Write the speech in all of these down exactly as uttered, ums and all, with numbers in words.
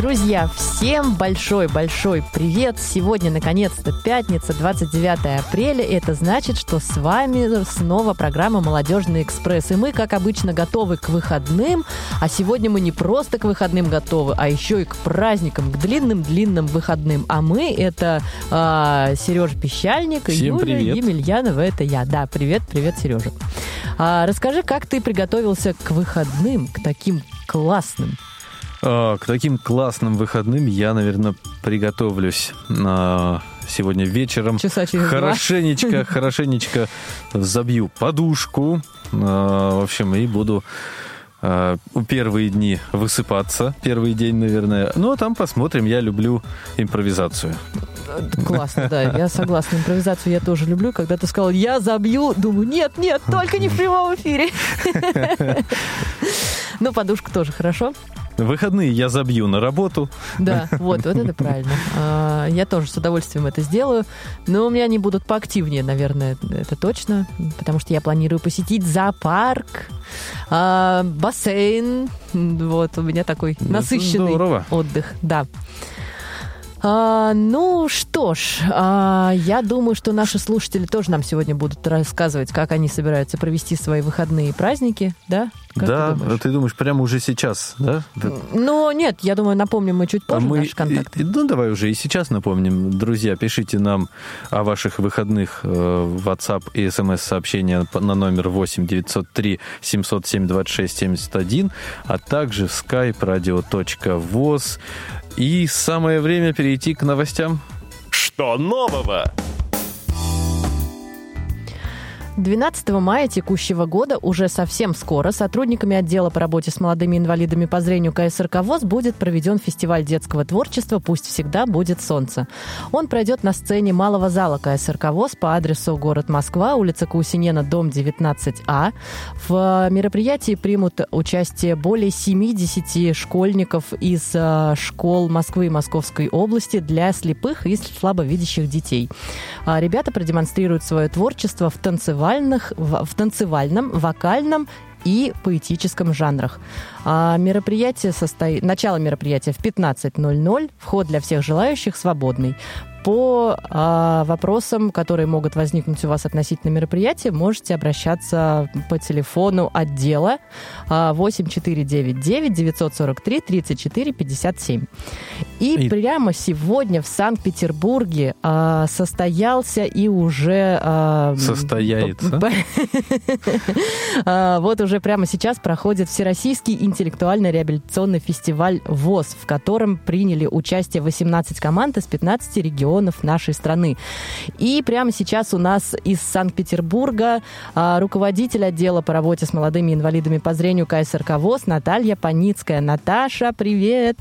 Друзья, всем большой-большой привет! Сегодня, наконец-то, пятница, двадцать девятое апреля. Это значит, что с вами снова программа «Молодежный экспресс». И мы, как обычно, готовы к выходным. А сегодня мы не просто к выходным готовы, а еще и к праздникам, к длинным-длинным выходным. А мы — это э, Сережа Пищальник, Юлия привет. Емельянова, это я. Да, привет-привет, Сережа. А, расскажи, как ты приготовился к выходным, к таким классным? К таким классным выходным я, наверное, приготовлюсь сегодня вечером. Часа через хорошенечко, два. Хорошенечко забью подушку, в общем, и буду первые дни высыпаться, первый день, наверное. Ну, а там посмотрим, я люблю импровизацию. Классно, да, я согласна. Импровизацию я тоже люблю. Когда ты сказал, я забью, думаю, нет, нет, только не в прямом эфире. Ну, подушка тоже хорошо. Выходные я забью на работу. Да, вот, вот это правильно. Я тоже с удовольствием это сделаю. Но у меня они будут поактивнее, наверное, это точно. Потому что я планирую посетить зоопарк, бассейн. Вот, у меня такой насыщенный здорово. Отдых. Да. А, ну что ж, а, я думаю, что наши слушатели тоже нам сегодня будут рассказывать, как они собираются провести свои выходные праздники, да? Как да, ты думаешь? ты думаешь, прямо уже сейчас, да? Ну нет, я думаю, напомним мы чуть позже а мы... наши контакты. Ну давай уже и сейчас напомним. Друзья, пишите нам о ваших выходных в WhatsApp и смс-сообщения на номер восемь девятьсот три семьсот семь двадцать шесть семьдесят один, а также в skypradio.voz. И самое время перейти к новостям. Что нового? двенадцатого мая текущего года, уже совсем скоро, сотрудниками отдела по работе с молодыми инвалидами по зрению ка эс эр ка ВОЗ будет проведен фестиваль детского творчества «Пусть всегда будет солнце». Он пройдет на сцене малого зала ка эс эр ка ВОЗ по адресу город Москва, улица Кусенина, дом девятнадцать А. В мероприятии примут участие более семидесяти школьников из школ Москвы и Московской области для слепых и слабовидящих детей. Ребята продемонстрируют свое творчество в танцевальном, в танцевальном, вокальном и поэтическом жанрах. А мероприятие состоит... Начало мероприятия в пятнадцать ноль ноль. Вход для всех желающих свободный. По а, вопросам, которые могут возникнуть у вас относительно мероприятия, можете обращаться по телефону отдела восемь четыре девять девять девять сорок три тридцать четыре пятьдесят семь. И, и... прямо сегодня в Санкт-Петербурге а, состоялся и уже... А, Состояется. Вот уже прямо сейчас проходит Всероссийский интеллектуально-реабилитационный фестиваль ВОС, в котором приняли участие восемнадцать команд из пятнадцати регионов нашей страны. И прямо сейчас у нас из Санкт-Петербурга а, руководитель отдела по работе с молодыми инвалидами по зрению ка эс эр ка ВОС Наталья Паницкая. Наташа, привет!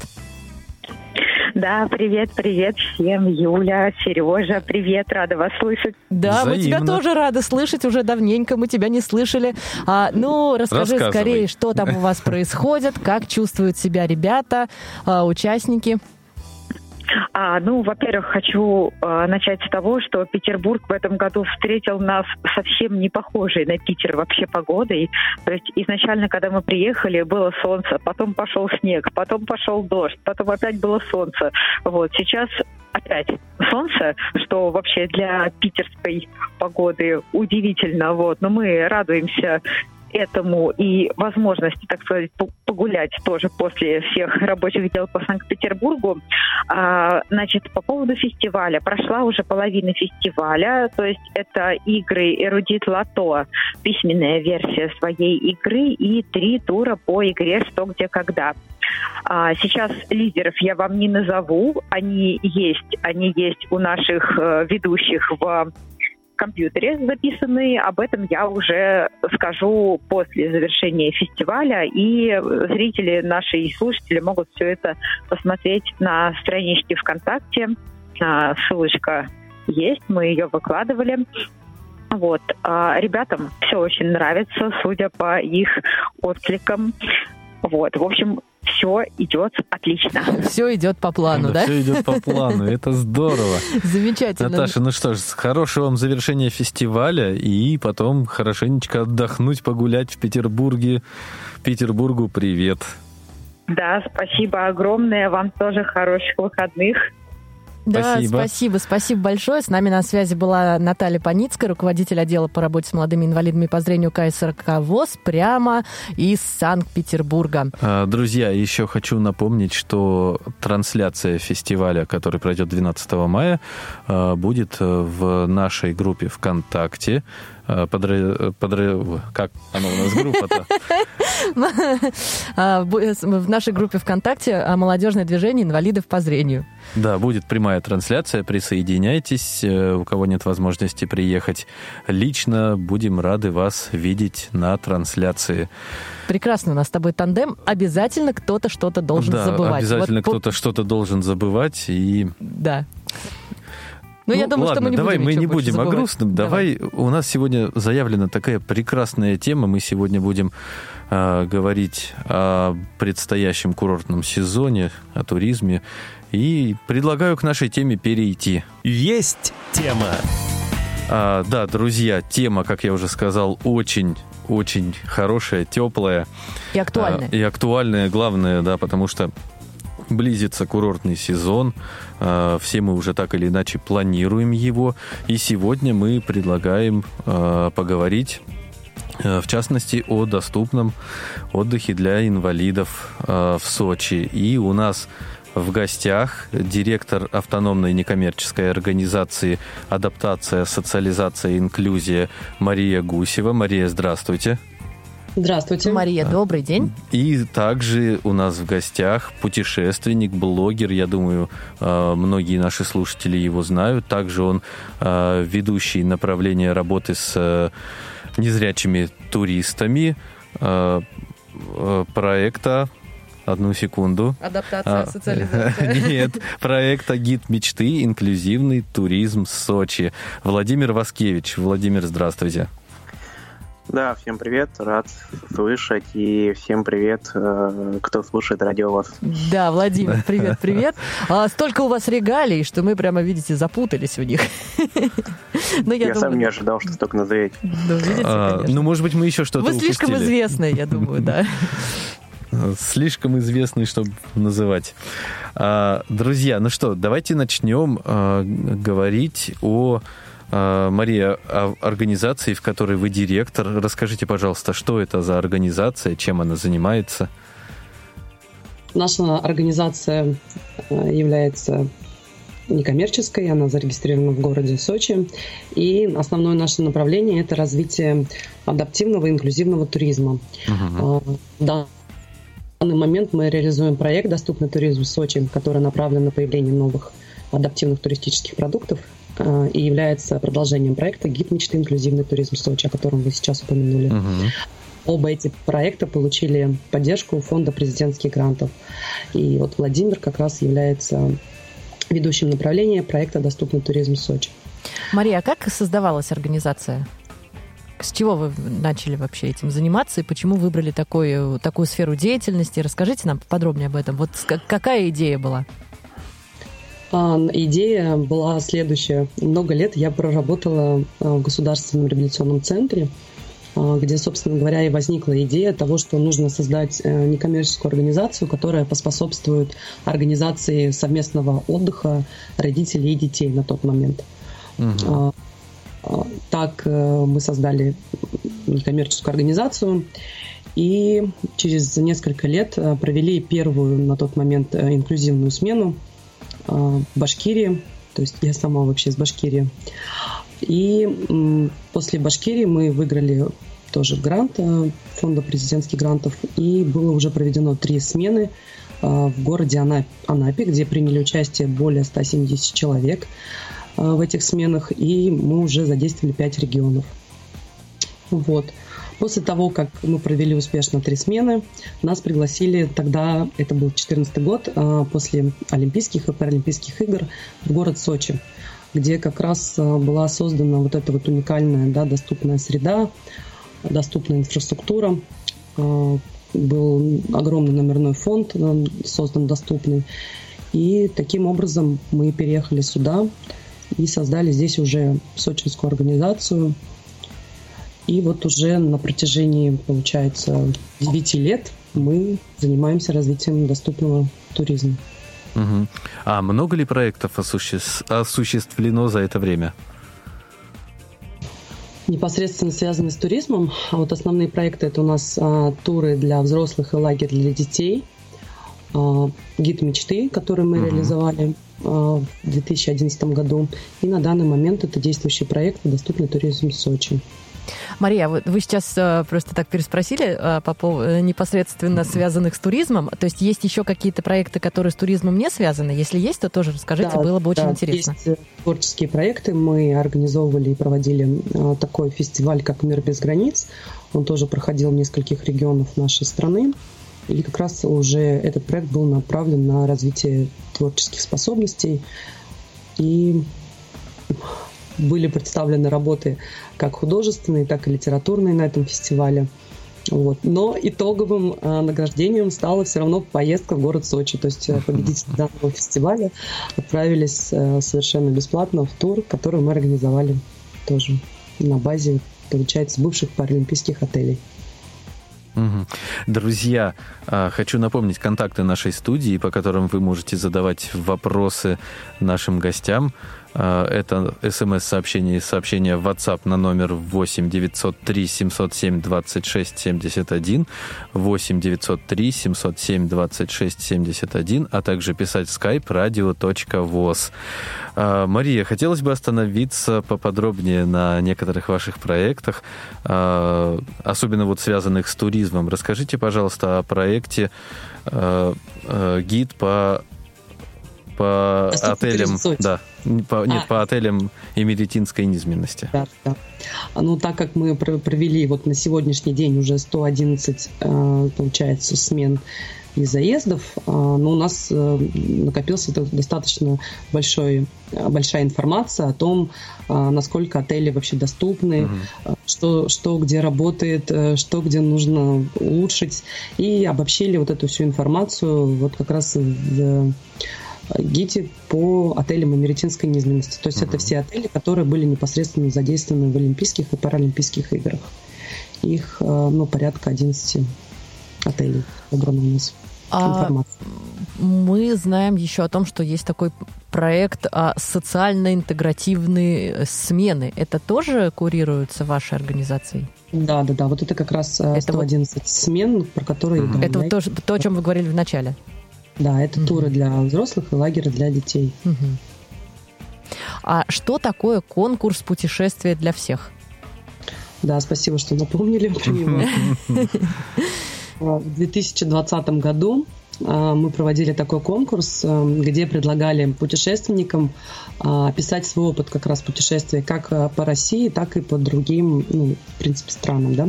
Да, привет, привет всем, Юля, Сережа, привет, рада вас слышать. Да, взаимно. Мы тебя тоже рады слышать, уже давненько мы тебя не слышали. А, ну, расскажи скорее, что там у вас происходит, как чувствуют себя ребята, участники. А, ну, во-первых, хочу э, начать с того, что Петербург в этом году встретил нас совсем не похожей на Питер вообще погодой. То есть изначально, когда мы приехали, было солнце, потом пошел снег, потом пошел дождь, потом опять было солнце. Вот, сейчас опять солнце, что вообще для питерской погоды удивительно. Вот, но мы радуемся этому и возможности, так сказать, погулять тоже после всех рабочих дел по Санкт-Петербургу. А, значит, по поводу фестиваля. Прошла уже половина фестиваля, то есть это игры «Эрудит Лото», письменная версия своей игры и три тура по игре «Что, где, когда». А, сейчас лидеров я вам не назову, они есть, они есть у наших э, ведущих в компьютере записанные. Об этом я уже скажу после завершения фестиваля, и зрители наши и слушатели могут все это посмотреть на страничке ВКонтакте. Ссылочка есть, мы ее выкладывали. Вот. Ребятам все очень нравится, судя по их откликам. Вот. В общем, все идет отлично. Все идет по плану, да? да? Все идет по плану, это здорово. Замечательно. Наташа, ну что ж, хорошего вам завершения фестиваля и потом хорошенечко отдохнуть, погулять в Петербурге. Петербургу привет. Да, спасибо огромное. Вам тоже хороших выходных. Да, спасибо. спасибо, спасибо большое. С нами на связи была Наталья Паницкая, руководитель отдела по работе с молодыми инвалидами по зрению ка эс эр ка ВОЗ, прямо из Санкт-Петербурга. Друзья, еще хочу напомнить, что трансляция фестиваля, который пройдет двенадцатого мая, будет в нашей группе ВКонтакте. Подр... Подр... Как она у нас группа-то? В нашей группе ВКонтакте «Молодежное движение инвалидов по зрению». Да, будет прямая трансляция, присоединяйтесь. У кого нет возможности приехать лично, будем рады вас видеть на трансляции. Прекрасно, у нас с тобой тандем. Обязательно кто-то что-то должен да, забывать. Обязательно вот кто-то по... что-то должен забывать. И... Да. Ну, ну, я думаю, ладно, что мы не давай будем, мы не будем забывать. О грустном. Давай. давай, у нас сегодня заявлена такая прекрасная тема. Мы сегодня будем э, говорить о предстоящем курортном сезоне, о туризме. И предлагаю к нашей теме перейти. Есть тема. А, да, друзья, тема, как я уже сказал, очень... очень хорошая, теплая. И актуальная. А, и актуальная, главное, да, потому что близится курортный сезон, а, все мы уже так или иначе планируем его, и сегодня мы предлагаем а, поговорить, а, в частности, о доступном отдыхе для инвалидов а, в Сочи. И у нас в гостях директор автономной некоммерческой организации «Адаптация, социализация, инклюзия» Мария Гусева. Мария, здравствуйте. Здравствуйте. Мария, добрый день. И также у нас в гостях путешественник, блогер. Я думаю, многие наши слушатели его знают. Также он ведущий направление работы с незрячими туристами проекта Одну секунду. Адаптация, а, социализация. Нет, проекта «Гид мечты. Инклюзивный туризм Сочи». Владимир Васкевич. Владимир, здравствуйте. Да, всем привет, рад слышать, и всем привет, кто слушает радио ВОС. Да, Владимир, привет-привет. Столько у вас регалий, что мы прямо, видите, запутались в них. Но я я думаю... сам не ожидал, что столько назовете. Ну, видите, а, ну, может быть, мы еще что-то Вы упустили. Вы слишком известны, я думаю, да. Слишком известный, чтобы называть. Друзья, ну что, давайте начнем говорить о, Мария, о организации, в которой вы директор. Расскажите, пожалуйста, что это за организация, чем она занимается? Наша организация является некоммерческой, она зарегистрирована в городе Сочи. И основное наше направление – это развитие адаптивного и инклюзивного туризма. Uh-huh. Да. В данный момент мы реализуем проект «Доступный туризм в Сочи», который направлен на появление новых адаптивных туристических продуктов и является продолжением проекта «Гид мечты. Инклюзивный туризм в Сочи», о котором вы сейчас упомянули. Uh-huh. Оба эти проекта получили поддержку фонда президентских грантов. И вот Владимир как раз является ведущим направлением проекта «Доступный туризм в Сочи». Мария, а как создавалась организация? С чего вы начали вообще этим заниматься и почему выбрали такую, такую сферу деятельности? Расскажите нам подробнее об этом. Вот какая идея была? Идея была следующая. Много лет я проработала в государственном реабилитационном центре, где, собственно говоря, и возникла идея того, что нужно создать некоммерческую организацию, которая поспособствует организации совместного отдыха родителей и детей на тот момент. Угу. Так мы создали некоммерческую организацию и через несколько лет провели первую на тот момент инклюзивную смену в Башкирии. То есть я сама вообще из Башкирии. И после Башкирии мы выиграли тоже грант фонда президентских грантов. И было уже проведено три смены в городе Анапе, где приняли участие более ста семидесяти человек в этих сменах, и мы уже задействовали пять регионов. Вот. После того, как мы провели успешно три смены, нас пригласили тогда, это был две тысячи четырнадцатый год, после Олимпийских и Паралимпийских игр в город Сочи, где как раз была создана вот эта вот уникальная, да, доступная среда, доступная инфраструктура, был огромный номерной фонд создан доступный. И таким образом мы переехали сюда и создали здесь уже сочинскую организацию. И вот уже на протяжении, получается, девять лет мы занимаемся развитием доступного туризма. Угу. А много ли проектов осуще... осуществлено за это время? Непосредственно связаны с туризмом. А вот основные проекты — это у нас а, туры для взрослых и лагерь для детей. А, «Гид мечты», который мы угу. реализовали а, в две тысячи одиннадцатом году. И на данный момент это действующий проект «Доступный туризм Сочи». Мария, вы сейчас просто так переспросили по поводу непосредственно связанных с туризмом. То есть есть еще какие-то проекты, которые с туризмом не связаны? Если есть, то тоже расскажите, да, было бы да, очень интересно. Есть творческие проекты. Мы организовывали и проводили такой фестиваль, как «Мир без границ». Он тоже проходил в нескольких регионах нашей страны. И как раз уже этот проект был направлен на развитие творческих способностей. И... были представлены работы как художественные, так и литературные на этом фестивале. Вот. Но итоговым награждением стала все равно поездка в город Сочи. То есть победители данного фестиваля отправились совершенно бесплатно в тур, который мы организовали тоже на базе, получается, бывших паралимпийских отелей. Друзья, хочу напомнить контакты нашей студии, по которым вы можете задавать вопросы нашим гостям. Это смс-сообщение и сообщение в WhatsApp на номер восемь девятьсот три семьсот семь двадцать шесть семьдесят один, восемь девятьсот три семьсот семь двадцать шесть семьдесят один, а также писать в skype radio точка voz. Мария, хотелось бы остановиться поподробнее на некоторых ваших проектах, особенно вот связанных с туризмом. Расскажите, пожалуйста, о проекте «Гид по по отелям, да, по, нет, а. по отелям Адлеритинской низменности. Да, да. Ну, так как мы провели вот на сегодняшний день уже сто одиннадцать, получается, смен и заездов, но у нас накопилась достаточно большой, большая информация о том, насколько отели вообще доступны, угу. что, что где работает, что где нужно улучшить. И обобщили вот эту всю информацию вот как раз в гиде по отелям Адлеритинской низменности. То есть mm-hmm. это все отели, которые были непосредственно задействованы в Олимпийских и Паралимпийских играх. Их ну, порядка одиннадцати отелей. Огромная у нас информация. А мы знаем еще о том, что есть такой проект социально-интегративные смены. Это тоже курируется вашей организацией? Да, да, да. Вот это как раз это сто одиннадцать вот... смен, про которые... Mm-hmm. Это вот то, то, о чем вы говорили в начале. Да, это угу. туры для взрослых и лагеры для детей. Угу. А что такое конкурс путешествия для всех? Да, спасибо, что напомнили про него. В две тысячи двадцатом году мы проводили такой конкурс, где предлагали путешественникам описать свой опыт как раз путешествия как по России, так и по другим, ну, в принципе, странам, да,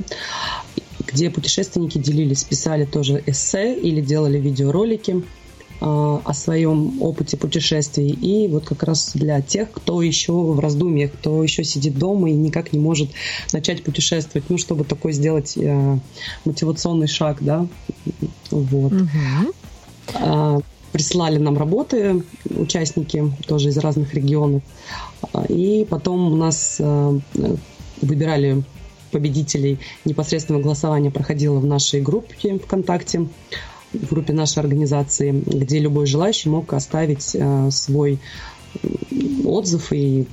где путешественники делились, писали тоже эссе или делали видеоролики о своем опыте путешествий. И вот как раз для тех, кто еще в раздумьях, кто еще сидит дома и никак не может начать путешествовать, ну, чтобы такой сделать э, мотивационный шаг, да, вот. Угу. А, прислали нам работы участники тоже из разных регионов. И потом у нас э, выбирали победителей. Непосредственно голосование проходило в нашей группе ВКонтакте, в группе нашей организации, где любой желающий мог оставить э, свой отзыв и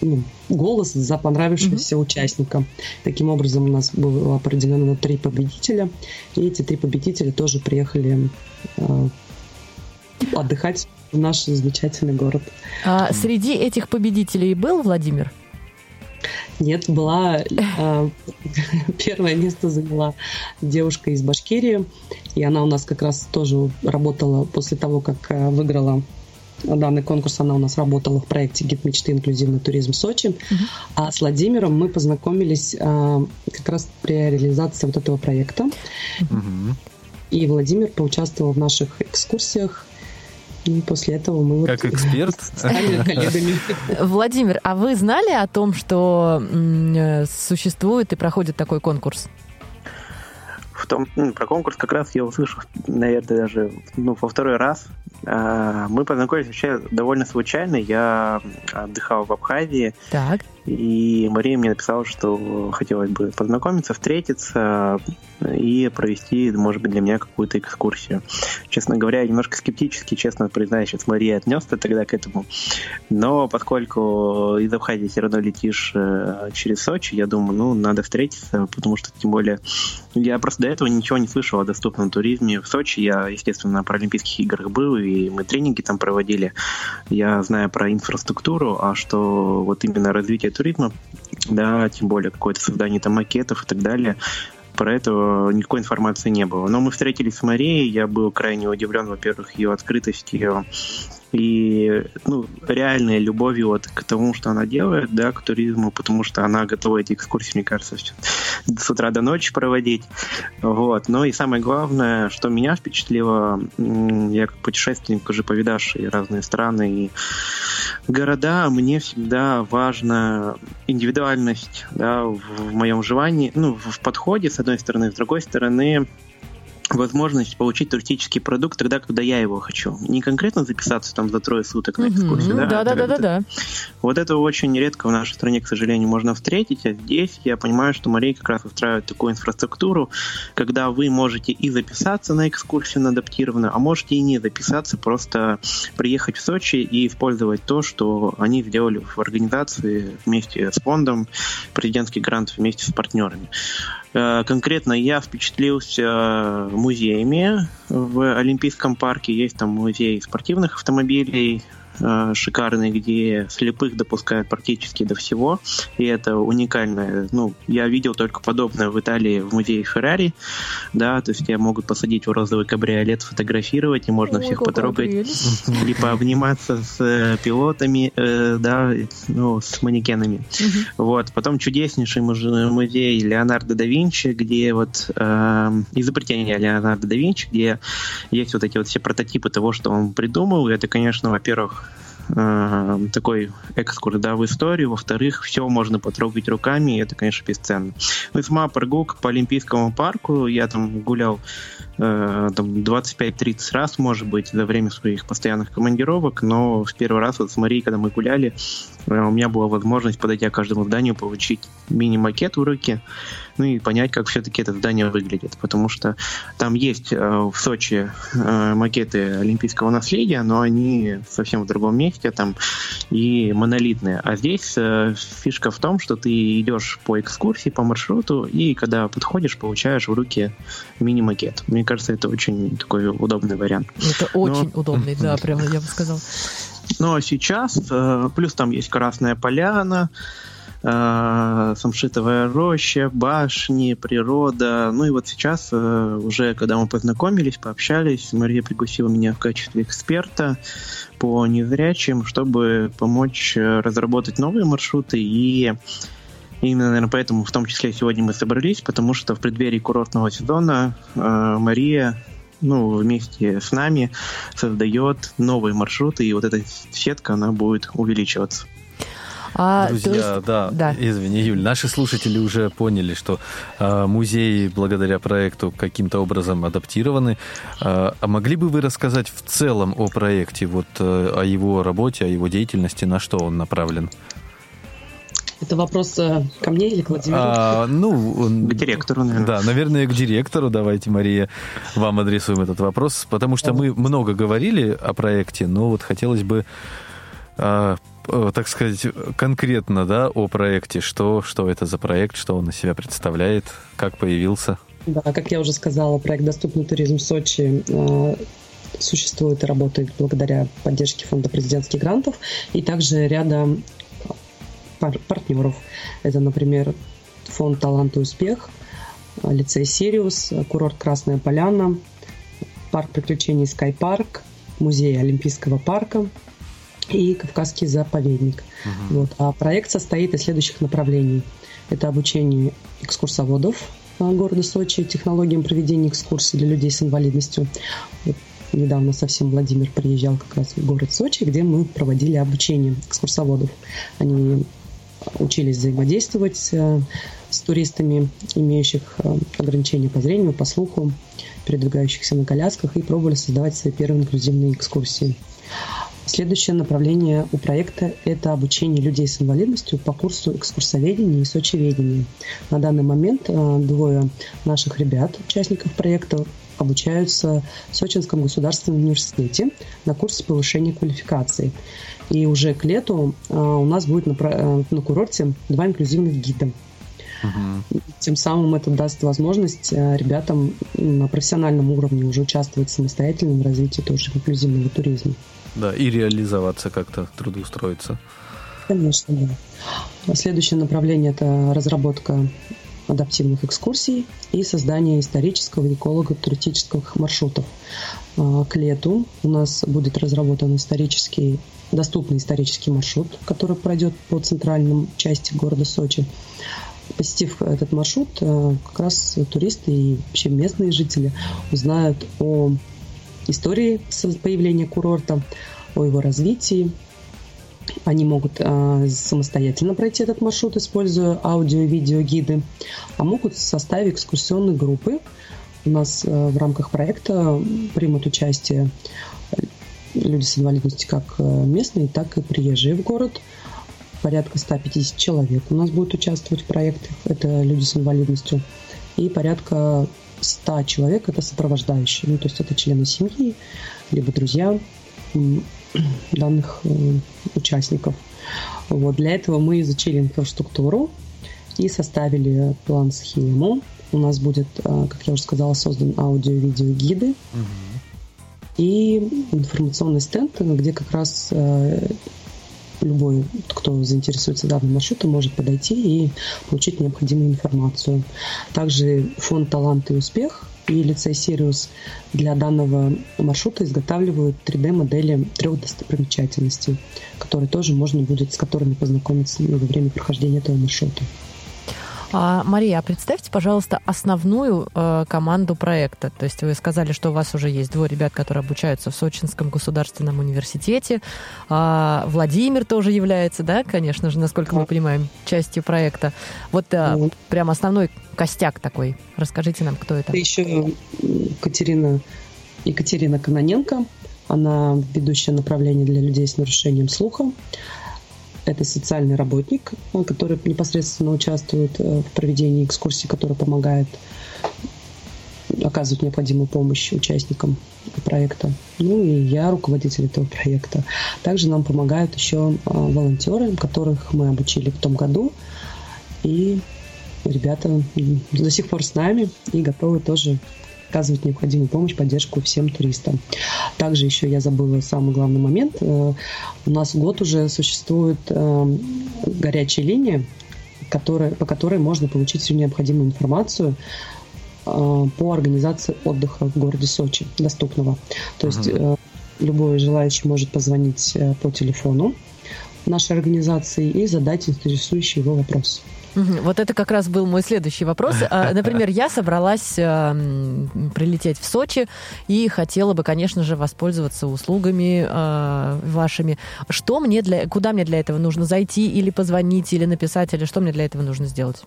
ну, голос за понравившегося mm-hmm. участника. Таким образом, у нас было определено три победителя, и эти три победителя тоже приехали э, отдыхать в наш замечательный город. А среди этих победителей был Владимир? Нет, была э, первое место заняла девушка из Башкирии, и она у нас как раз тоже работала после того, как выиграла данный конкурс, она у нас работала в проекте «Гид мечты. Инклюзивный туризм Сочи». Uh-huh. А с Владимиром мы познакомились э, как раз при реализации вот этого проекта. Uh-huh. И Владимир поучаствовал в наших экскурсиях. И после этого мы... Как вот эксперт? Стали коллегами. Владимир, а вы знали о том, что существует и проходит такой конкурс? в том, ну, про конкурс как раз я услышал, наверное, даже ну, во второй раз. Мы познакомились вообще довольно случайно. Я отдыхал в Абхазии. Так. И Мария мне написала, что хотелось бы познакомиться, встретиться и провести, может быть, для меня какую-то экскурсию. Честно говоря, я немножко скептически, честно признаюсь, сейчас Мария отнесся тогда к этому. Но поскольку из Абхазии все равно летишь через Сочи, я думаю, ну, надо встретиться, потому что, тем более, я просто до этого ничего не слышал о доступном туризме в Сочи. Я, естественно, на Паралимпийских играх был, и мы тренинги там проводили. Я знаю про инфраструктуру, а что вот именно развитие туризма, да, тем более какое-то создание там макетов и так далее, про это никакой информации не было. Но мы встретились с Марией, я был крайне удивлен, во-первых, ее открытостью и ну, реальной любовью вот к тому, что она делает, да, к туризму, потому что она готова эти экскурсии, мне кажется, с утра до ночи проводить. Вот. Но и самое главное, что меня впечатлило, я как путешественник, уже повидавший разные страны и города, мне всегда важна индивидуальность, да, в моем желании, ну, в подходе, с одной стороны, с другой стороны, возможность получить туристический продукт тогда, когда я его хочу. Не конкретно записаться там за трое суток на экскурсию. Mm-hmm. Да, да, да, да, да. Вот это очень редко в нашей стране, к сожалению, можно встретить. А здесь я понимаю, что Мария как раз устраивает такую инфраструктуру, когда вы можете и записаться на экскурсию на адаптированную, а можете и не записаться, просто приехать в Сочи и использовать то, что они сделали в организации вместе с фондом президентских грантов, вместе с партнерами. Конкретно я впечатлился музеями в Олимпийском парке. Есть там музей спортивных автомобилей, шикарный, где слепых допускают практически до всего. И это уникальное. Ну, я видел только подобное в Италии в музее Феррари. Да, то есть тебя могут посадить в розовый кабриолет, фотографировать, и можно Ой, всех потрогать. Кабриолет. Или пообниматься с пилотами, э, да, ну, с манекенами. Угу. Вот. Потом чудеснейший музей Леонардо да Винчи, где вот э, изобретение Леонардо да Винчи, где есть вот эти вот все прототипы того, что он придумал. И это, конечно, во-первых, такой экскурс, да, в историю, во-вторых, все можно потрогать руками, и это, конечно, бесценно. Ну и сама прогулка по Олимпийскому парку, я там гулял э, там двадцать пять тридцать раз, может быть, за время своих постоянных командировок, но в первый раз вот с Марией, когда мы гуляли, э, у меня была возможность, подойти к каждому зданию, получить мини-макет в руки, ну и понять, как все-таки это здание выглядит, потому что там есть э, в Сочи э, макеты олимпийского наследия, но они совсем в другом месте, там и монолитные. А здесь э, фишка в том, что ты идешь по экскурсии, по маршруту, и когда подходишь, получаешь в руки мини-макет. Мне кажется, это очень такой удобный вариант. Это Но... очень удобный, да, прямо я бы сказал. Ну а сейчас, э, плюс там есть Красная Поляна, Самшитовая роща, башни, природа. Ну и вот сейчас, уже когда мы познакомились, пообщались, Мария пригласила меня в качестве эксперта по незрячим, чтобы помочь разработать новые маршруты. И именно, наверное, поэтому в том числе сегодня мы собрались, потому что в преддверии курортного сезона Мария, ну, вместе с нами создает новые маршруты, и вот эта сетка, она будет увеличиваться. А, Друзья, есть... да, да, извини, Юль, наши слушатели уже поняли, что э, музеи благодаря проекту каким-то образом адаптированы. Э, а могли бы вы рассказать в целом о проекте, вот э, о его работе, о его деятельности, на что он направлен? Это вопрос ко мне или к Владимиру? А, ну, к директору, наверное. Да, наверное, к директору. Давайте, Мария, вам адресуем этот вопрос, потому что да. мы много говорили о проекте, но вот хотелось бы... Э, так сказать, конкретно, да, о проекте, что, что это за проект, что он из себя представляет, как появился. Да, как я уже сказала, проект «Доступный туризм Сочи» существует и работает благодаря поддержке фонда президентских грантов и также ряда пар- партнеров. Это, например, фонд «Талант и успех», лицей «Сириус», курорт «Красная Поляна», парк приключений «Скайпарк», музей Олимпийского парка и Кавказский заповедник. Uh-huh. Вот. А проект состоит из следующих направлений. Это обучение экскурсоводов города Сочи технологиям проведения экскурсий для людей с инвалидностью. Вот недавно совсем Владимир приезжал как раз в город Сочи, где мы проводили обучение экскурсоводов. Они учились взаимодействовать с туристами, имеющих ограничения по зрению, по слуху, передвигающихся на колясках, и пробовали создавать свои первые инклюзивные экскурсии. Следующее направление у проекта – это обучение людей с инвалидностью по курсу экскурсоведения и сочеведения. На данный момент двое наших ребят, участников проекта, обучаются в Сочинском государственном университете на курсе повышения квалификации. И уже к лету у нас будет на, на курорте два инклюзивных гида. Uh-huh. Тем самым это даст возможность ребятам на профессиональном уровне уже участвовать самостоятельно в развитии того же инклюзивного туризма. Да, и реализоваться как-то, трудоустроиться. Конечно, да. Следующее направление – это разработка адаптивных экскурсий и создание исторического и эколого-туристических маршрутов. К лету у нас будет разработан исторический, доступный исторический маршрут, который пройдет по центральной части города Сочи. Посетив этот маршрут, как раз туристы и вообще местные жители узнают о истории появления курорта, о его развитии. Они могут э, самостоятельно пройти этот маршрут, используя аудио- и видеогиды, а могут в составе экскурсионной группы. У нас э, в рамках проекта примут участие люди с инвалидностью как местные, так и приезжие в город. Порядка сто пятьдесят человек у нас будут участвовать в проекте. Это люди с инвалидностью. И порядка сто человек – это сопровождающие. Ну, то есть это члены семьи, либо друзья данных участников. Вот. Для этого мы изучили инфраструктуру и составили план-схему. У нас будет, как я уже сказала, создан аудио-видеогиды угу. и информационный стенд, где как раз любой, кто заинтересуется данным маршрутом, может подойти и получить необходимую информацию. Также фонд «Талант и успех» и лицей «Сириус» для данного маршрута изготавливают три дэ-модели трех достопримечательностей, которые тоже можно будет, с которыми познакомиться во время прохождения этого маршрута. А, Мария, а представьте, пожалуйста, основную э, команду проекта. То есть вы сказали, что у вас уже есть двое ребят, которые обучаются в Сочинском государственном университете. А, Владимир тоже является, да, конечно же, насколько мы понимаем, частью проекта. Вот э, вот. Прям основной костяк такой. Расскажите нам, кто это. Это еще Катерина, Екатерина Кононенко. Она ведущая направление для людей с нарушением слуха. Это социальный работник, который непосредственно участвует в проведении экскурсий, который помогает, оказывает необходимую помощь участникам проекта. Ну и я, руководитель этого проекта. Также нам помогают еще волонтеры, которых мы обучили в том году. И ребята до сих пор с нами и готовы тоже оказывать необходимую помощь, поддержку всем туристам. Также еще я забыла самый главный момент. У нас год уже существует горячая линия, которая, по которой можно получить всю необходимую информацию по организации отдыха в городе Сочи, доступного. То есть ага. любой желающий может позвонить по телефону нашей организации и задать интересующий его вопрос. Вот это как раз был мой следующий вопрос. Например, я собралась прилететь в Сочи и хотела бы, конечно же, воспользоваться услугами вашими. Что мне для, куда мне для этого нужно зайти или позвонить, или написать, или что мне для этого нужно сделать?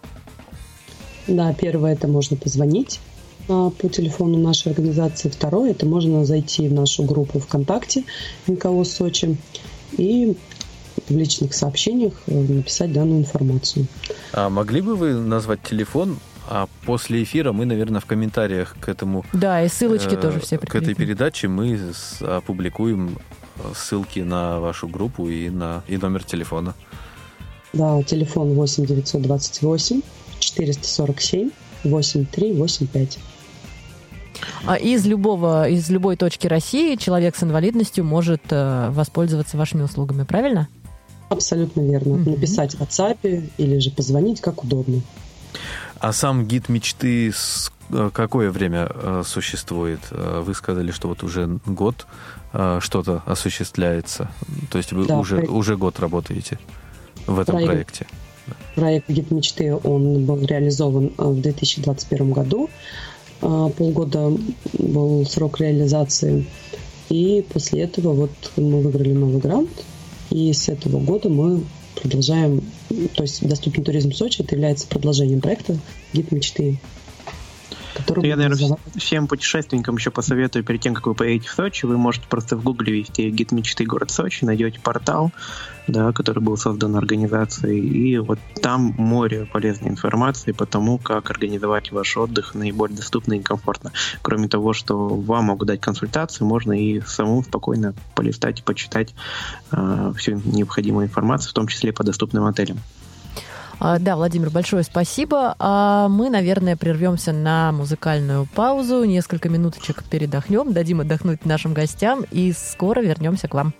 Да, первое, это можно позвонить по телефону нашей организации. Второе, это можно зайти в нашу группу ВКонтакте эн ка о Сочи и в личных сообщениях написать данную информацию. А могли бы вы назвать телефон? А после эфира мы, наверное, в комментариях к этому... Да, и ссылочки э, тоже все прикрепим. К этой передаче мы опубликуем ссылки на вашу группу и, на, и номер телефона. Да, телефон восемь девятьсот двадцать восемь четыреста сорок семь восемьдесят три восемьдесят пять. А из, любого, из любой точки России человек с инвалидностью может воспользоваться вашими услугами, правильно? Абсолютно верно. Mm-hmm. Написать в WhatsApp или же позвонить, как удобно. А сам гид мечты какое время существует? Вы сказали, что вот уже год что-то осуществляется. То есть вы да, уже, проект... уже год работаете в этом проект... проекте. Проект «Гид мечты», он был реализован в две тысячи двадцать первом году. Полгода был срок реализации. И после этого вот мы выиграли новый грант. И с этого года мы продолжаем, то есть доступный туризм в Сочи, это является продолжением проекта «Гид мечты». Я, наверное, всем путешественникам еще посоветую, перед тем, как вы поедете в Сочи, вы можете просто в Гугле ввести «Гид мечты. Город Сочи», найдете портал, да, который был создан организацией, и вот там море полезной информации по тому, как организовать ваш отдых наиболее доступно и комфортно. Кроме того, что вам могут дать консультацию, можно и самому спокойно полистать и почитать э, всю необходимую информацию, в том числе по доступным отелям. Да, Владимир, большое спасибо. Мы, наверное, прервемся на музыкальную паузу. Несколько минуточек передохнем, дадим отдохнуть нашим гостям и скоро вернемся к вам.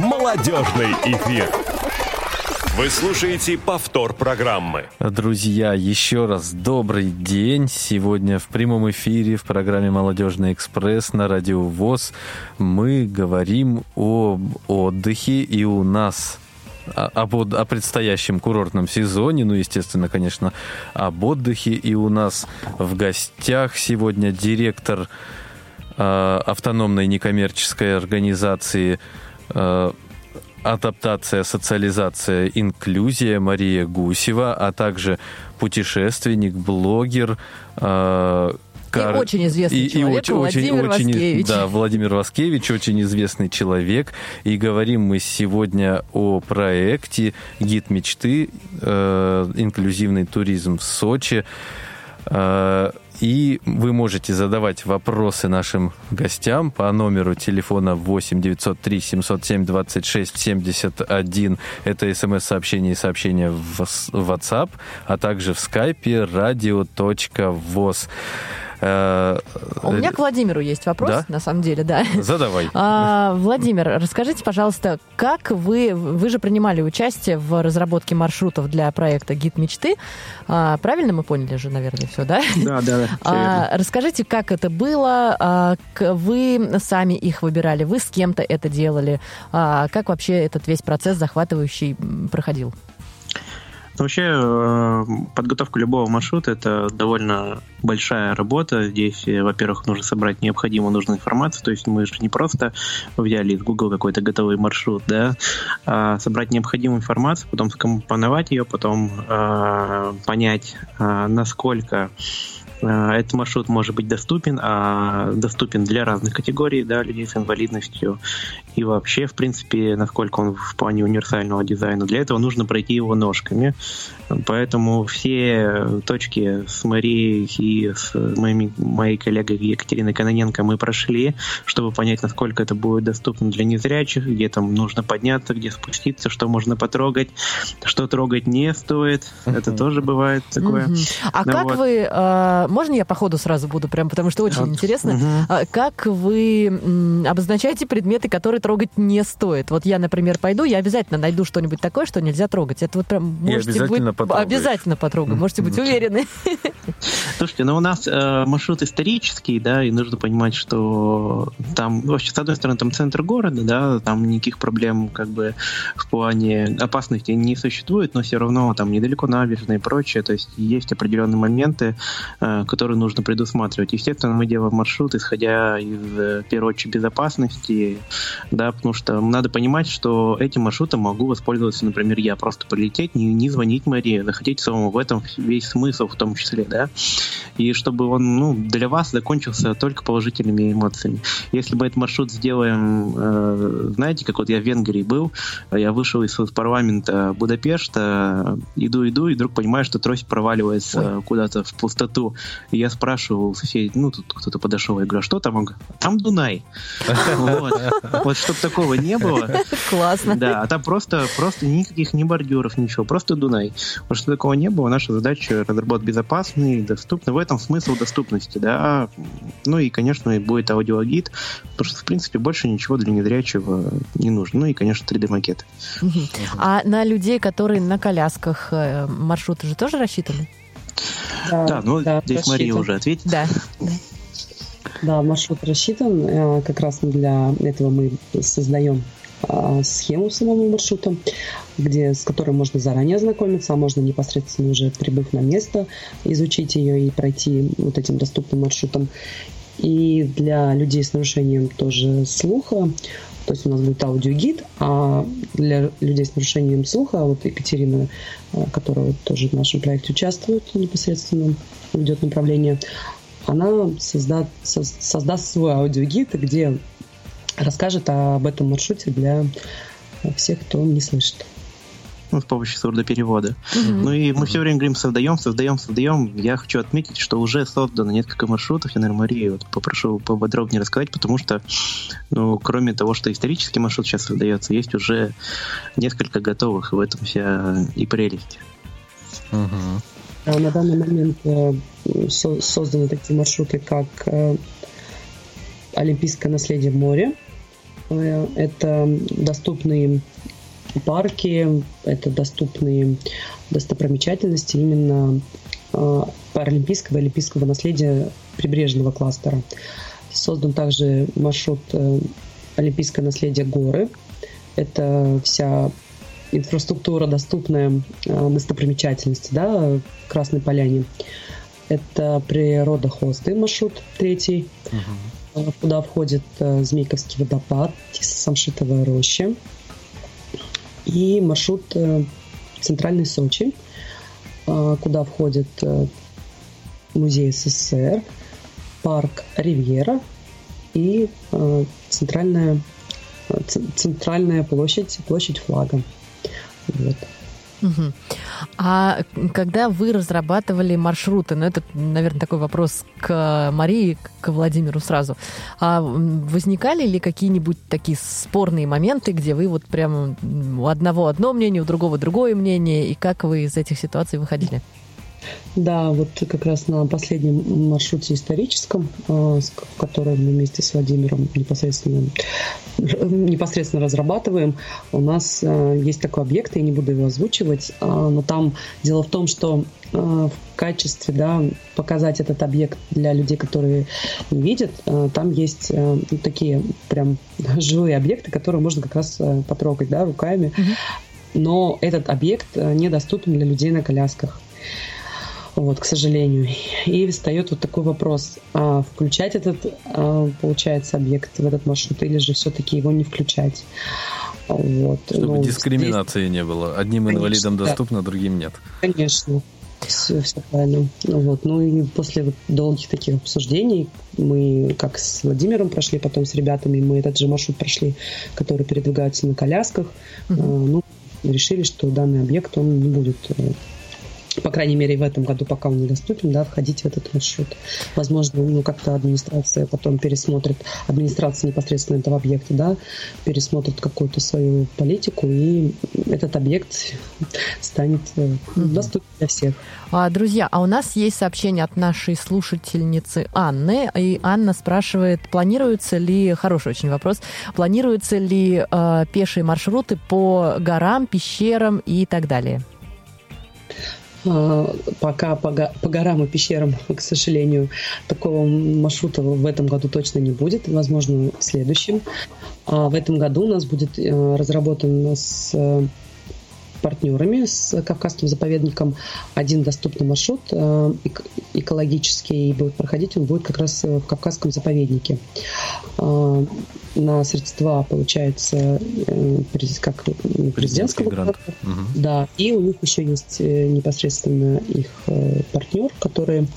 Молодежный эфир. Вы слушаете повтор программы. Друзья, еще раз добрый день. Сегодня в прямом эфире в программе «Молодежный экспресс» на радио ВОС мы говорим об отдыхе, и у нас об, о предстоящем курортном сезоне, ну, естественно, конечно, об отдыхе. И у нас в гостях сегодня директор э, автономной некоммерческой организации э, адаптация, социализация, инклюзия Мария Гусева, а также путешественник, блогер, э, кар... и очень известный и, человек и очень, Владимир очень, Васкевич. Да, Владимир Васкевич, очень известный человек. И говорим мы сегодня о проекте «Гид мечты», э, инклюзивный туризм в Сочи. Э, И вы можете задавать вопросы нашим гостям по номеру телефона восемь девятьсот три семьсот семь двадцать шесть семьдесят один. Это смс-сообщение и сообщение в WhatsApp, а также в скайпе радио точка воз. У меня к Владимиру есть вопрос, да? на самом деле, да. Задавай. А, Владимир, расскажите, пожалуйста, как вы, вы же принимали участие в разработке маршрутов для проекта «Гид мечты». А, правильно мы поняли же, наверное, все, да? Да, да. да а, расскажите, как это было, а, вы сами их выбирали, вы с кем-то это делали, а, как вообще этот весь процесс захватывающий проходил? Вообще, подготовка любого маршрута – это довольно большая работа. Здесь, во-первых, нужно собрать необходимую нужную информацию. То есть мы же не просто взяли из Google какой-то готовый маршрут, да, а собрать необходимую информацию, потом скомпоновать ее, потом а, понять, а, насколько а, этот маршрут может быть доступен, а доступен для разных категорий, да, людей с инвалидностью. И вообще, в принципе, насколько он в плане универсального дизайна. Для этого нужно пройти его ножками. Поэтому все точки с Марией и с моими, моей коллегой Екатериной Кононенко мы прошли, чтобы понять, насколько это будет доступно для незрячих, где там нужно подняться, где спуститься, что можно потрогать, что трогать не стоит. Uh-huh. Это тоже бывает такое. Uh-huh. А ну, как вот. вы... А, можно я по ходу сразу буду прям, потому что очень вот. интересно. Uh-huh. А, как вы м, обозначаете предметы, которые трогать не стоит. Вот я, например, пойду, я обязательно найду что-нибудь такое, что нельзя трогать. Это вот прям можете обязательно быть... Потрогаешь. Обязательно потрогаю, можете быть уверены. Слушайте, ну у нас э, маршрут исторический, да, и нужно понимать, что там, вообще, с одной стороны, там центр города, да, там никаких проблем как бы в плане опасности не существует, но все равно там недалеко набережные и прочее, то есть есть определенные моменты, э, которые нужно предусматривать. Естественно, мы делаем маршрут, исходя из, в первую очередь, безопасности, да, потому что надо понимать, что этим маршрутом могу воспользоваться, например, я просто прилететь, не, не звонить Марии, заходить самому, в этом весь смысл в том числе, да, и чтобы он, ну, для вас закончился только положительными эмоциями. Если мы этот маршрут сделаем, э, знаете, как вот я в Венгрии был, я вышел из парламента Будапешта, иду-иду, и вдруг понимаю, что трость проваливается Ой. куда-то в пустоту, и я спрашивал соседей, ну, тут кто-то подошел, я говорю, а что там? Он говорит, там Дунай. Вот, чтобы такого не было. Классно. Да, а там просто, просто никаких ни бордюров, ничего, просто Дунай. Потому что такого не было, наша задача разработать безопасный, доступный. В этом смысл доступности, да. Ну и, конечно, будет аудиогид, потому что, в принципе, больше ничего для незрячего не нужно. Ну и, конечно, три дэ-макеты. А на людей, которые на колясках, маршруты же тоже рассчитаны? Да, ну здесь Мария уже ответит. Да. Да, маршрут рассчитан. Как раз для этого мы создаем схему самого маршрута, где, с которой можно заранее ознакомиться, а можно непосредственно уже, прибыв на место, изучить ее и пройти вот этим доступным маршрутом. И для людей с нарушением тоже слуха, то есть у нас будет аудиогид, а для людей с нарушением слуха, вот Екатерина, которая тоже в нашем проекте участвует, непосредственно ведет направление, она создаст, создаст свой аудиогид, где расскажет об этом маршруте для всех, кто не слышит. Ну, с помощью сурдоперевода. Mm-hmm. Ну и мы mm-hmm. все время говорим, создаем, создаем, создаем. Я хочу отметить, что уже создано несколько маршрутов. Я, наверное, Марию вот попрошу поподробнее рассказать, потому что, ну, кроме того, что исторический маршрут сейчас создается, есть уже несколько готовых, и в этом вся и прелесть. Mm-hmm. А на данный момент э, со- созданы такие маршруты, как... Э, Олимпийское наследие моря. Это доступные парки, это доступные достопримечательности именно паралимпийского и олимпийского наследия прибрежного кластера. Создан также маршрут Олимпийское наследие горы. Это вся инфраструктура, доступная достопримечательности, да, в Красной Поляне. Это природохостый маршрут третий. Uh-huh. Куда входит Змейковский водопад, Самшитовая роща и маршрут Центральный Сочи, куда входит музей СССР, парк Ривьера и центральная, центральная площадь, площадь флага. Вот. Угу. А когда вы разрабатывали маршруты, ну это, наверное, такой вопрос к Марии, к Владимиру сразу, а возникали ли какие-нибудь такие спорные моменты, где вы вот прям у одного одно мнение, у другого другое мнение, и как вы из этих ситуаций выходили? Да, вот как раз на последнем маршруте историческом, в котором мы вместе с Владимиром непосредственно, непосредственно разрабатываем, у нас есть такой объект, я не буду его озвучивать, но там дело в том, что в качестве, да, показать этот объект для людей, которые не видят, там есть такие прям живые объекты, которые можно как раз потрогать, да, руками, но этот объект недоступен для людей на колясках. Вот, к сожалению. И встает вот такой вопрос, а включать этот, получается, объект в этот маршрут или же все-таки его не включать? Вот. Чтобы ну, дискриминации здесь... не было. Одним Конечно, инвалидам да. доступно, другим нет. Конечно. Все, все правильно. Вот. Ну и после вот долгих таких обсуждений мы как с Владимиром прошли, потом с ребятами, мы этот же маршрут прошли, который передвигается на колясках. Mm-hmm. Ну, решили, что данный объект, он не будет... По крайней мере, в этом году, пока он недоступен, да, входить в этот маршрут. Возможно, ну, как-то администрация потом пересмотрит, администрация непосредственно этого объекта, да, пересмотрит какую-то свою политику, и этот объект станет mm-hmm. доступен для всех. А, друзья, а у нас есть сообщение от нашей слушательницы Анны, и Анна спрашивает, планируется ли, хороший очень вопрос, планируются ли э, пешие маршруты по горам, пещерам и так далее? Пока по, го- по горам и пещерам, к сожалению, такого маршрута в этом году точно не будет, возможно, в следующем. А в этом году у нас будет разработан с партнерами, с Кавказским заповедником, один доступный маршрут экологический, и будет проходить он будет как раз в Кавказском заповеднике. На средства, получается, как президентского гранта. Да, и у них еще есть непосредственно их партнер, который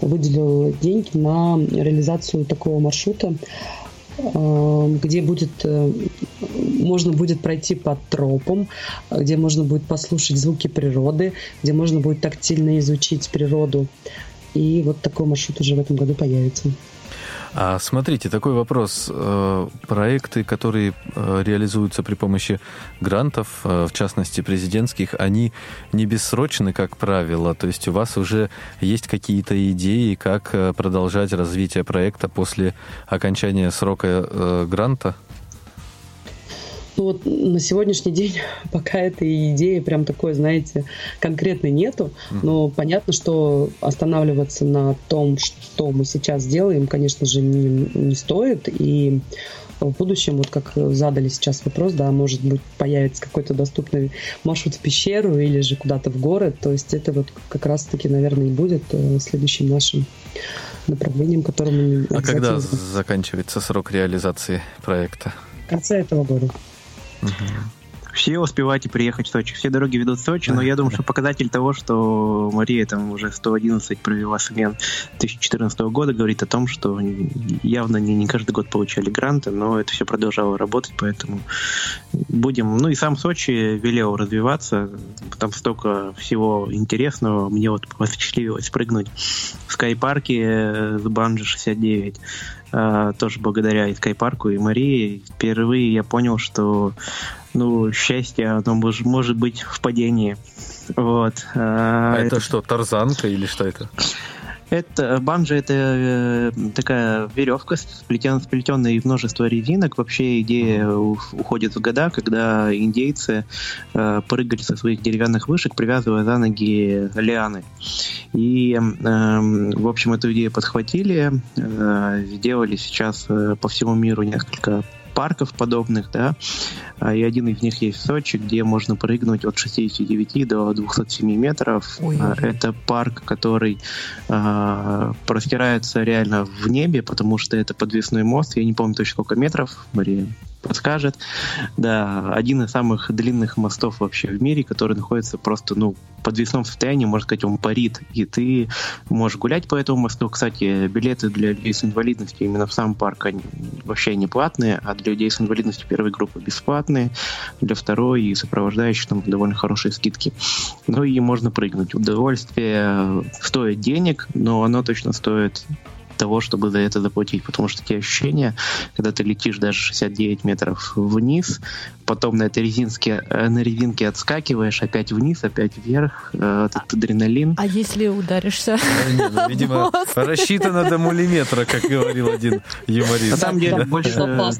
выделил деньги на реализацию такого маршрута, где будет, можно будет пройти по тропам, где можно будет послушать звуки природы, где можно будет тактильно изучить природу. И вот такой маршрут уже в этом году появится. А смотрите, такой вопрос. Проекты, которые реализуются при помощи грантов, в частности президентских, они не бессрочны, как правило. То есть у вас уже есть какие-то идеи, как продолжать развитие проекта после окончания срока гранта? Ну вот на сегодняшний день пока этой идеи прям такой, знаете, конкретной нету, но понятно, что останавливаться на том, что мы сейчас делаем, конечно же, не, не стоит, и в будущем, вот как задали сейчас вопрос, да, может быть, появится какой-то доступный маршрут в пещеру или же куда-то в город, то есть это вот как раз-таки, наверное, и будет следующим нашим направлением, которым... А когда заканчивается срок реализации проекта? В конце этого года. Все успеваете приехать в Сочи. Все дороги ведут в Сочи, но я думаю, что показатель того, что Мария там уже сто одиннадцать провела смен две тысячи четырнадцатого года, говорит о том, что явно не, не каждый год получали гранты, но это все продолжало работать, поэтому будем... Ну и сам Сочи велел развиваться, там столько всего интересного. Мне вот посчастливилось прыгнуть в Скайпарке с банджи шестьдесят девять, тоже благодаря и Скайпарку, и Марии. Впервые я понял, что ну, счастье, оно может быть в падении. Вот. А это, это что, тарзанка или что это? Это банджи — это такая веревка, сплетен, сплетенная из множества резинок. Вообще идея уходит в года, когда индейцы э, прыгали со своих деревянных вышек, привязывая за ноги лианы. И, э, в общем, эту идею подхватили, э, сделали сейчас э, по всему миру несколько парков подобных, да, и один из них есть в Сочи, где можно прыгнуть от шестидесяти девяти до двухсот семи метров. Ой, это парк, который э, простирается реально в небе, потому что это подвесной мост, я не помню точно сколько метров, Мария подскажет, да, один из самых длинных мостов вообще в мире, который находится просто, ну, в подвесном состоянии, можно сказать, он парит, и ты можешь гулять по этому мосту. Кстати, билеты для людей с инвалидностью именно в сам парк, они вообще не платные, а для людей с инвалидностью первой группы бесплатные, для второй и сопровождающих там довольно хорошие скидки. Ну и можно прыгнуть. Удовольствие стоит денег, но оно точно стоит того, чтобы за это заплатить, потому что те ощущения, когда ты летишь даже шестьдесят девять метров вниз, потом на этой резинке, на резинке отскакиваешь, опять вниз, опять вверх, этот адреналин. А если ударишься? Нет, ну, видимо, рассчитано до миллиметра, как говорил один юморист. А там где больше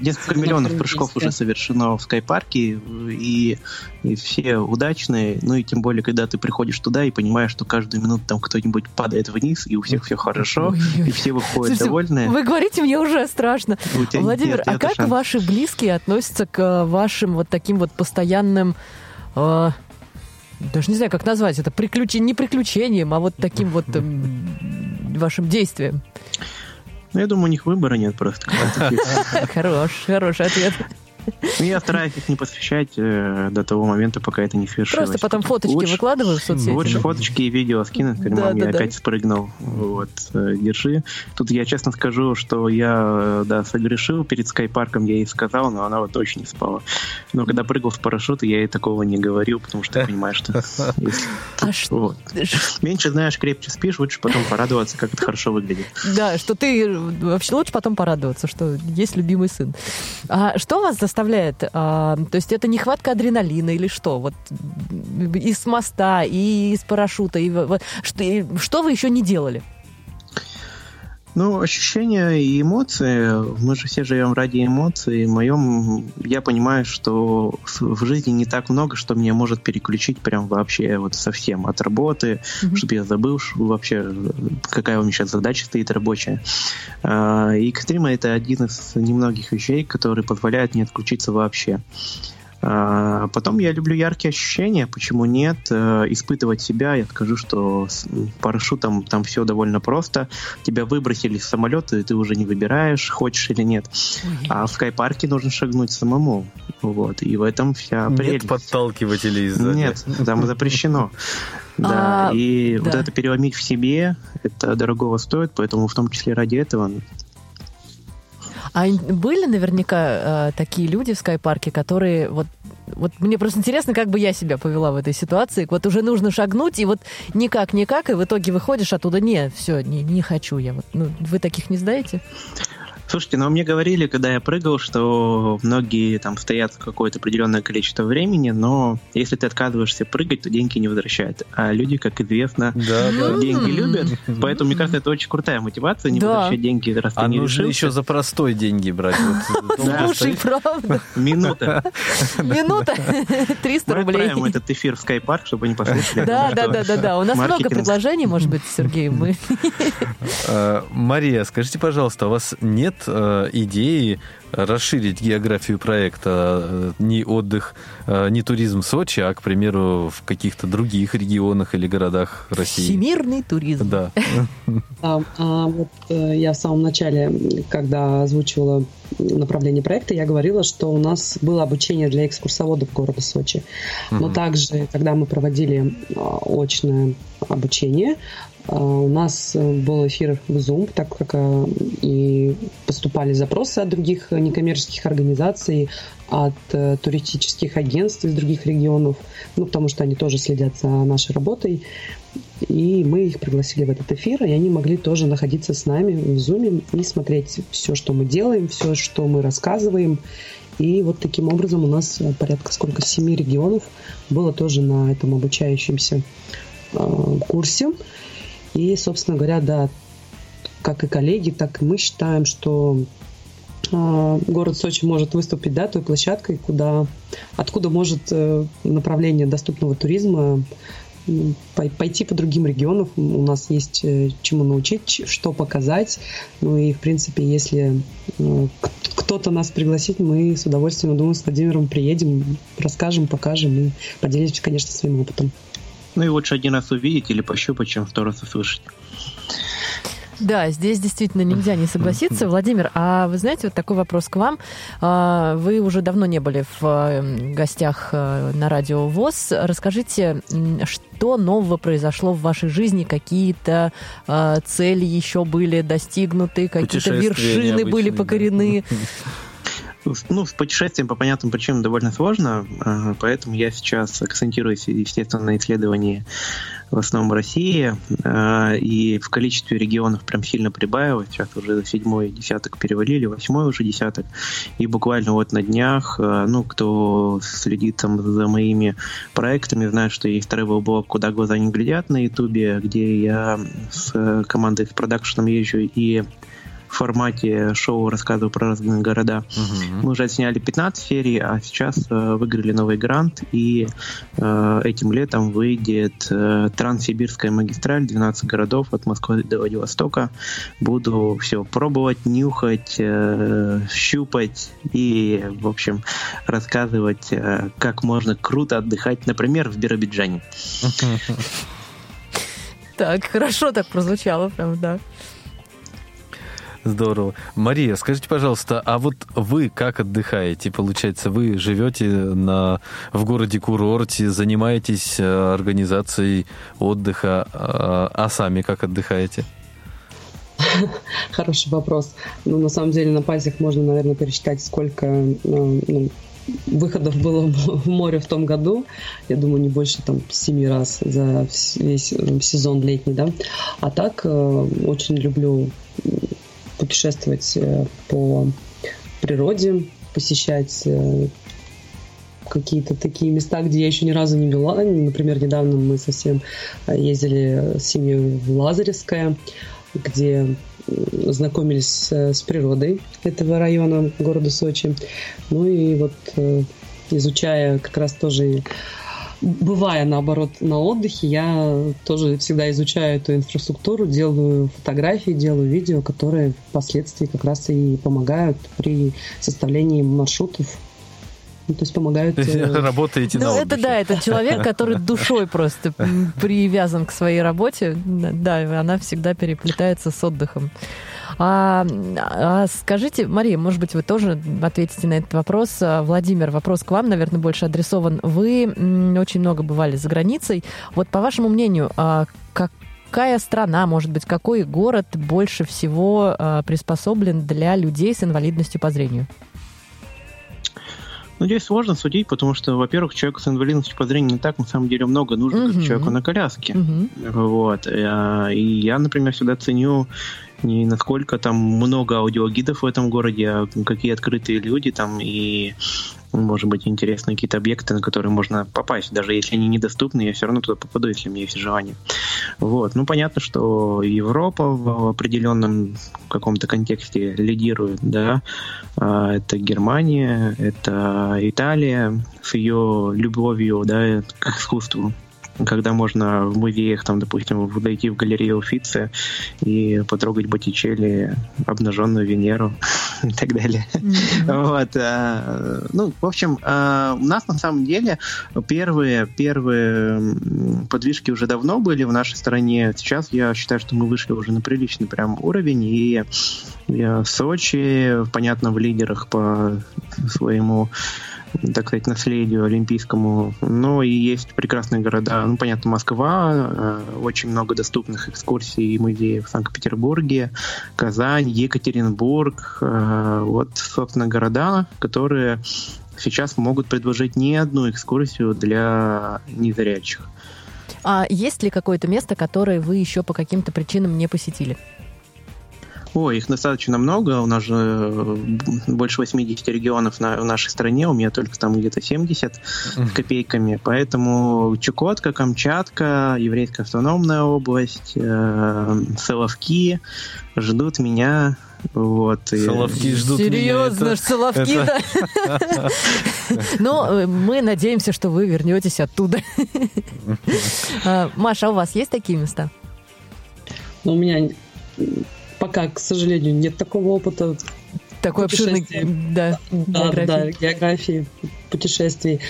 несколько миллионов прыжков уже совершено в Скайпарке, и, и все удачные, ну и тем более, когда ты приходишь туда и понимаешь, что каждую минуту там кто-нибудь падает вниз, и у всех все хорошо, Ой-ой-ой. и все выходят Слушайте, довольные. Вы говорите, мне уже страшно. Владимир, нет, а как шанс. ваши близкие относятся к вашим вот таким вот постоянным, э, даже не знаю, как назвать это, приключ... не приключением, а вот таким вот э, вашим действием? Ну, я думаю, у них выбора нет просто. Хорош, хороший ответ. Я стараюсь их не посвящать э, до того момента, пока это не свершилось. Просто потом фоточки лучше, выкладываю в соцсети. Лучше фоточки и видео скинуть. Теперь, да, мам, да, я да. опять спрыгнул. Вот, э, держи. Тут я честно скажу, что я да, согрешил. Перед Скайпарком я ей сказал, но она вот точно не спала. Но когда прыгал с парашюта, я ей такого не говорил, потому что я понимаю, что... Меньше знаешь, крепче спишь, лучше потом порадоваться, как это хорошо выглядит. Да, что ты... Вообще лучше потом порадоваться, что есть любимый сын. А что вас заставляет Составляет. А, то есть это нехватка адреналина или что? Вот и с моста, и из парашюта, и вот, что, и, что вы еще не делали? Ну, ощущения и эмоции. Мы же все живем ради эмоций. В моем, я понимаю, что в жизни не так много, что меня может переключить прям вообще вот совсем от работы, mm-hmm. чтобы я забыл вообще, какая у меня сейчас задача стоит рабочая. И экстрима — это один из немногих вещей, которые позволяют мне отключиться вообще. Потом я люблю яркие ощущения, почему нет, испытывать себя. Я скажу, что с парашютом там все довольно просто. Тебя выбросили с самолета, и ты уже не выбираешь, хочешь или нет. Ой. А в Скайпарке нужно шагнуть самому. Вот. И в этом вся прелесть. Нет подталкивателей сзади. Нет, там запрещено. Да, и вот это переломить в себе, это дорогого стоит, поэтому в том числе ради этого... А были наверняка э, такие люди в Скайпарке, которые... Вот, вот мне просто интересно, как бы я себя повела в этой ситуации. Вот уже нужно шагнуть, и вот никак-никак, и в итоге выходишь оттуда. Не, все, не, не хочу я. Вот, ну, вы таких не знаете? Слушайте, ну, мне говорили, когда я прыгал, что многие там стоят какое-то определенное количество времени, но если ты отказываешься прыгать, то деньги не возвращают. А люди, как известно, да, да. деньги любят, поэтому, мне кажется, это очень крутая мотивация, не да. возвращать деньги, раз а ты не решился. А нужно еще за простой деньги брать. Слушай, правда. Минута. Минута? триста рублей. Мы отправим этот эфир в Скайпарк, чтобы они послушали. Да, да, да, да. У нас много предложений, может быть, Сергей. Мария, скажите, пожалуйста, у вас нет идеи расширить географию проекта не отдых, не туризм в Сочи, а, к примеру, в каких-то других регионах или городах России? Всемирный туризм. Да. А, а вот я в самом начале, когда озвучивала направление проекта, я говорила, что у нас было обучение для экскурсоводов города Сочи. Но mm-hmm. также, когда мы проводили очное обучение, у нас был эфир в Zoom, так как и поступали запросы от других некоммерческих организаций, от туристических агентств из других регионов, ну, потому что они тоже следят за нашей работой. И мы их пригласили в этот эфир, и они могли тоже находиться с нами в Zoom и смотреть все, что мы делаем, все, что мы рассказываем. И вот таким образом у нас порядка сколько, семи регионов было тоже на этом обучающемся курсе. И, собственно говоря, да, как и коллеги, так и мы считаем, что э, город Сочи может выступить, да, той площадкой, куда, откуда может э, направление доступного туризма э, пойти по другим регионам. У нас есть э, чему научить, что показать. Ну и, в принципе, если э, кто-то нас пригласит, мы с удовольствием, думаю, с Владимиром приедем, расскажем, покажем и поделимся, конечно, своим опытом. Ну и лучше один раз увидеть или пощупать, чем сто раз услышать. Да, здесь действительно нельзя не согласиться. Владимир, а вы знаете, вот такой вопрос к вам. Вы уже давно не были в гостях на радио ВОС. Расскажите, что нового произошло в вашей жизни? Какие-то цели еще были достигнуты? Какие-то вершины были покорены? Да. Ну, с путешествием по понятным причинам довольно сложно, поэтому я сейчас акцентируюсь, естественно, на исследовании в основном России, и в количестве регионов прям сильно прибавилось, сейчас уже седьмой десяток перевалили, восьмой уже десяток, и буквально вот на днях, ну, кто следит там за моими проектами, знает, что есть тревел-блог «Куда глаза не глядят» на Ютубе, где я с командой с продакшеном езжу и в формате шоу рассказываю про разные города. Uh-huh. Мы уже отсняли пятнадцать серий, а сейчас э, выиграли новый грант, и э, этим летом выйдет э, Транссибирская магистраль, двенадцать городов от Москвы до Владивостока. Буду все пробовать, нюхать, э, щупать и, в общем, рассказывать, э, как можно круто отдыхать, например, в Биробиджане. Так, хорошо так прозвучало, прям, да. Здорово. Мария, скажите, пожалуйста, а вот вы как отдыхаете? Получается, вы живете на, в городе-курорте, занимаетесь организацией отдыха, а сами как отдыхаете? Хороший вопрос. Ну, на самом деле, на пальцах можно, наверное, пересчитать, сколько ну, выходов было в море в том году. Я думаю, не больше там семи раз за весь сезон летний, да. А так, очень люблю путешествовать по природе, посещать какие-то такие места, где я еще ни разу не была. Например, недавно мы совсем ездили с семьей в Лазаревское, где знакомились с природой этого района, города Сочи. Ну и вот изучая как раз тоже... Бывая, наоборот, на отдыхе, я тоже всегда изучаю эту инфраструктуру, делаю фотографии, делаю видео, которые впоследствии как раз и помогают при составлении маршрутов. Ну, то есть помогают... Работаете на отдыхе. Да, это человек, который душой просто привязан к своей работе. Да, она всегда переплетается с отдыхом. А, а скажите, Мария, может быть, вы тоже ответите на этот вопрос. Владимир, вопрос к вам, наверное, больше адресован. Вы очень много бывали за границей. Вот по вашему мнению, какая страна, может быть, какой город больше всего приспособлен для людей с инвалидностью по зрению? Ну, здесь сложно судить, потому что, во-первых, человеку с инвалидностью по зрению не так, на самом деле, много нужно, как uh-huh. человеку на коляске. Uh-huh. Вот. И я, например, всегда ценю не насколько там много аудиогидов в этом городе, а какие открытые люди там, и, может быть, интересные какие-то объекты, на которые можно попасть. Даже если они недоступны, я все равно туда попаду, если у меня есть желание. Вот. Ну, понятно, что Европа в определенном каком-то контексте лидирует, да. Это Германия, это Италия с ее любовью, да, к искусству. Когда можно в музеях, там, допустим, зайти в галерею Уффици и потрогать Боттичелли, обнаженную Венеру и так далее. Mm-hmm. Вот. Ну, в общем, у нас на самом деле первые, первые подвижки уже давно были в нашей стране. Сейчас я считаю, что мы вышли уже на приличный прям уровень, и Сочи, понятно, в лидерах по своему, так сказать, наследию олимпийскому. Но и есть прекрасные города. Ну, понятно, Москва, очень много доступных экскурсий и музеев в Санкт-Петербурге, Казань, Екатеринбург. Вот, собственно, города, которые сейчас могут предложить не одну экскурсию для незрячих. А есть ли какое-то место, которое вы еще по каким-то причинам не посетили? Ой, их достаточно много, у нас же больше восемьдесят регионов на, в нашей стране, у меня только там где-то семьдесят с копейками, поэтому Чукотка, Камчатка, Еврейская автономная область, э, Соловки ждут меня. Вот, Соловки и... ждут. Серьезно, меня. Серьезно, Соловки, это... да? Но мы надеемся, что вы вернетесь оттуда. Маша, а у вас есть такие места? У меня... Пока, к сожалению, нет такого опыта. Такой обширной, да, да, географии. Да, географии путешествий.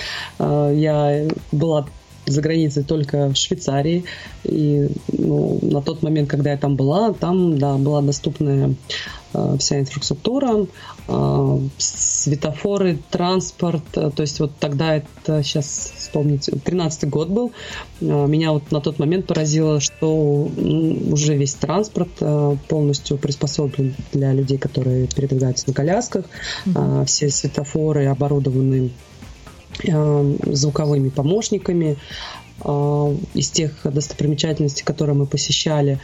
Я была за границей только в Швейцарии. И ну, на тот момент, когда я там была, там, да, была доступная э, вся инфраструктура, э, светофоры, транспорт. Э, то есть вот тогда это, сейчас вспомнить, тринадцатый год был. Э, меня вот на тот момент поразило, что э, уже весь транспорт э, полностью приспособлен для людей, которые передвигаются на колясках. Mm-hmm. Э, все светофоры оборудованы звуковыми помощниками. Из тех достопримечательностей, которые мы посещали,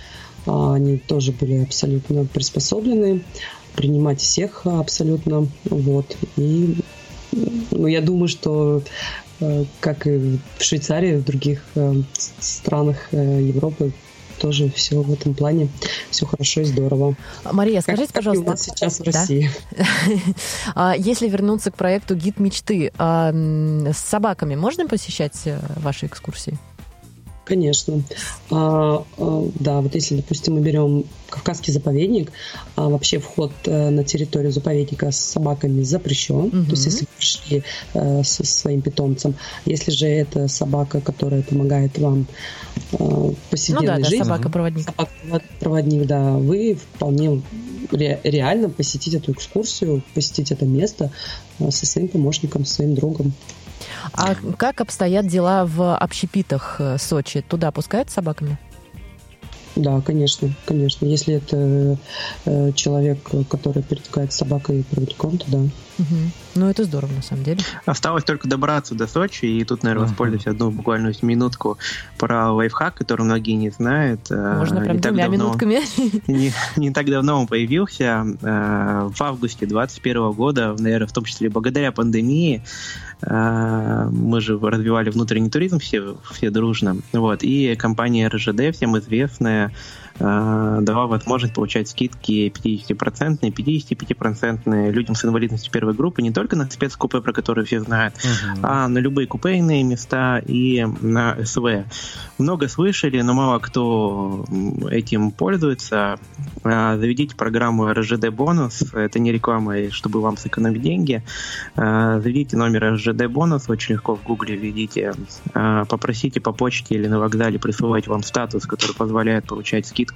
они тоже были абсолютно приспособлены принимать всех абсолютно. Вот. И ну, я думаю, что как и в Швейцарии, в других странах Европы, тоже все в этом плане, все хорошо и здорово. Мария, скажите, как, пожалуйста, как у нас сейчас да? в России. Если вернуться к проекту «Гид мечты», с собаками можно посещать ваши экскурсии? Конечно. Да, вот если, допустим, мы берем Кавказский заповедник, вообще вход на территорию заповедника с собаками запрещен. Угу. То есть если вы пришли со своим питомцем, если же это собака, которая помогает вам в повседневной ну да, жизни, да, собака-проводник. собака-проводник, да, вы вполне ре- реально посетить эту экскурсию, посетить это место со своим помощником, со своим другом. А как обстоят дела в общепитах Сочи? Туда пускают с собаками? Да, конечно, конечно. Если это э, человек, который перетекает с собакой и проводником, то да. Угу. Ну, это здорово, на самом деле. Осталось только добраться до Сочи, и тут, наверное, uh-huh. воспользуюсь одну буквально минутку про лайфхак, который многие не знают. Можно прям не двумя давно, минутками. Не, не так давно он появился. В августе двадцать первого года, наверное, в том числе благодаря пандемии, мы же развивали внутренний туризм все, все дружно. Вот. И компания эр жэ дэ, всем известная, дала возможность получать скидки пятьдесят процентов, пятьдесят пять процентов людям с инвалидностью первой группы, не только на спецкупе, про которые все знают, угу. а на любые купейные места и на эс вэ. Много слышали, но мало кто этим пользуется. Заведите программу эр жэ дэ-бонус, это не реклама, чтобы вам сэкономить деньги. Заведите номер эр жэ дэ-бонус, очень легко в гугле введите, попросите по почте или на вокзале присылать вам статус, который позволяет получать скидку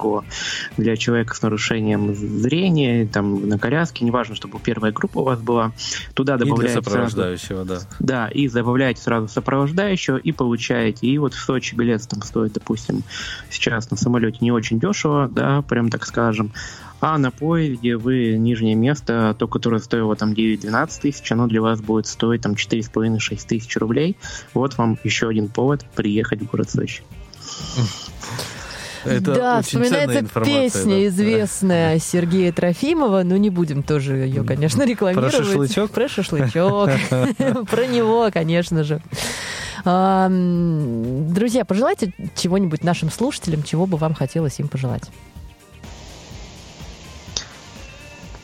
для человека с нарушением зрения, там, на коляске, неважно, чтобы первая группа у вас была, туда добавляете... И для сопровождающего, сразу, да. Да, и добавляете сразу сопровождающего и получаете. И вот в Сочи билет там стоит, допустим, сейчас на самолете не очень дешево, да, прям так скажем, а на поезде вы нижнее место, то, которое стоило там девять-двенадцать тысяч, оно для вас будет стоить там четыре с половиной - шесть тысяч рублей. Вот вам еще один повод приехать в город Сочи. Это да, вспоминается песня да. известная Сергея Трофимова, но не будем тоже ее, конечно, рекламировать. Про шашлычок? Про шашлычок. Про него, конечно же. Друзья, пожелайте чего-нибудь нашим слушателям, чего бы вам хотелось им пожелать.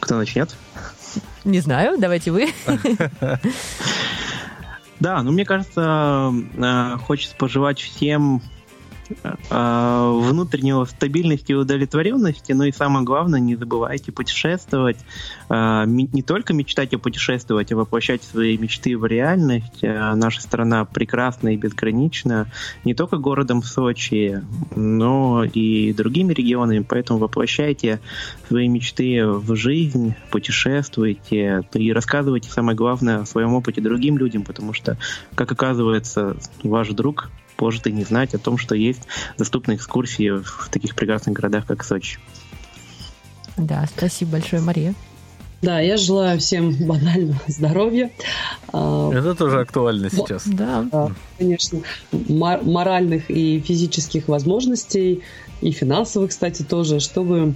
Кто начнет? Не знаю, давайте вы. Да, ну мне кажется, хочется пожелать всем внутреннего стабильности и удовлетворенности, но и самое главное, не забывайте путешествовать, не только мечтать о путешествовать, а воплощать свои мечты в реальность. Наша страна прекрасна и безгранична, не только городом Сочи, но и другими регионами, поэтому воплощайте свои мечты в жизнь, путешествуйте и рассказывайте, самое главное, о своем опыте другим людям, потому что, как оказывается, ваш друг может и не знать о том, что есть доступные экскурсии в таких прекрасных городах, как Сочи. Да, спасибо большое, Мария. Да, я желаю всем банального здоровья. Это тоже актуально сейчас. Да, да, конечно. Моральных и физических возможностей, и финансовых, кстати, тоже, чтобы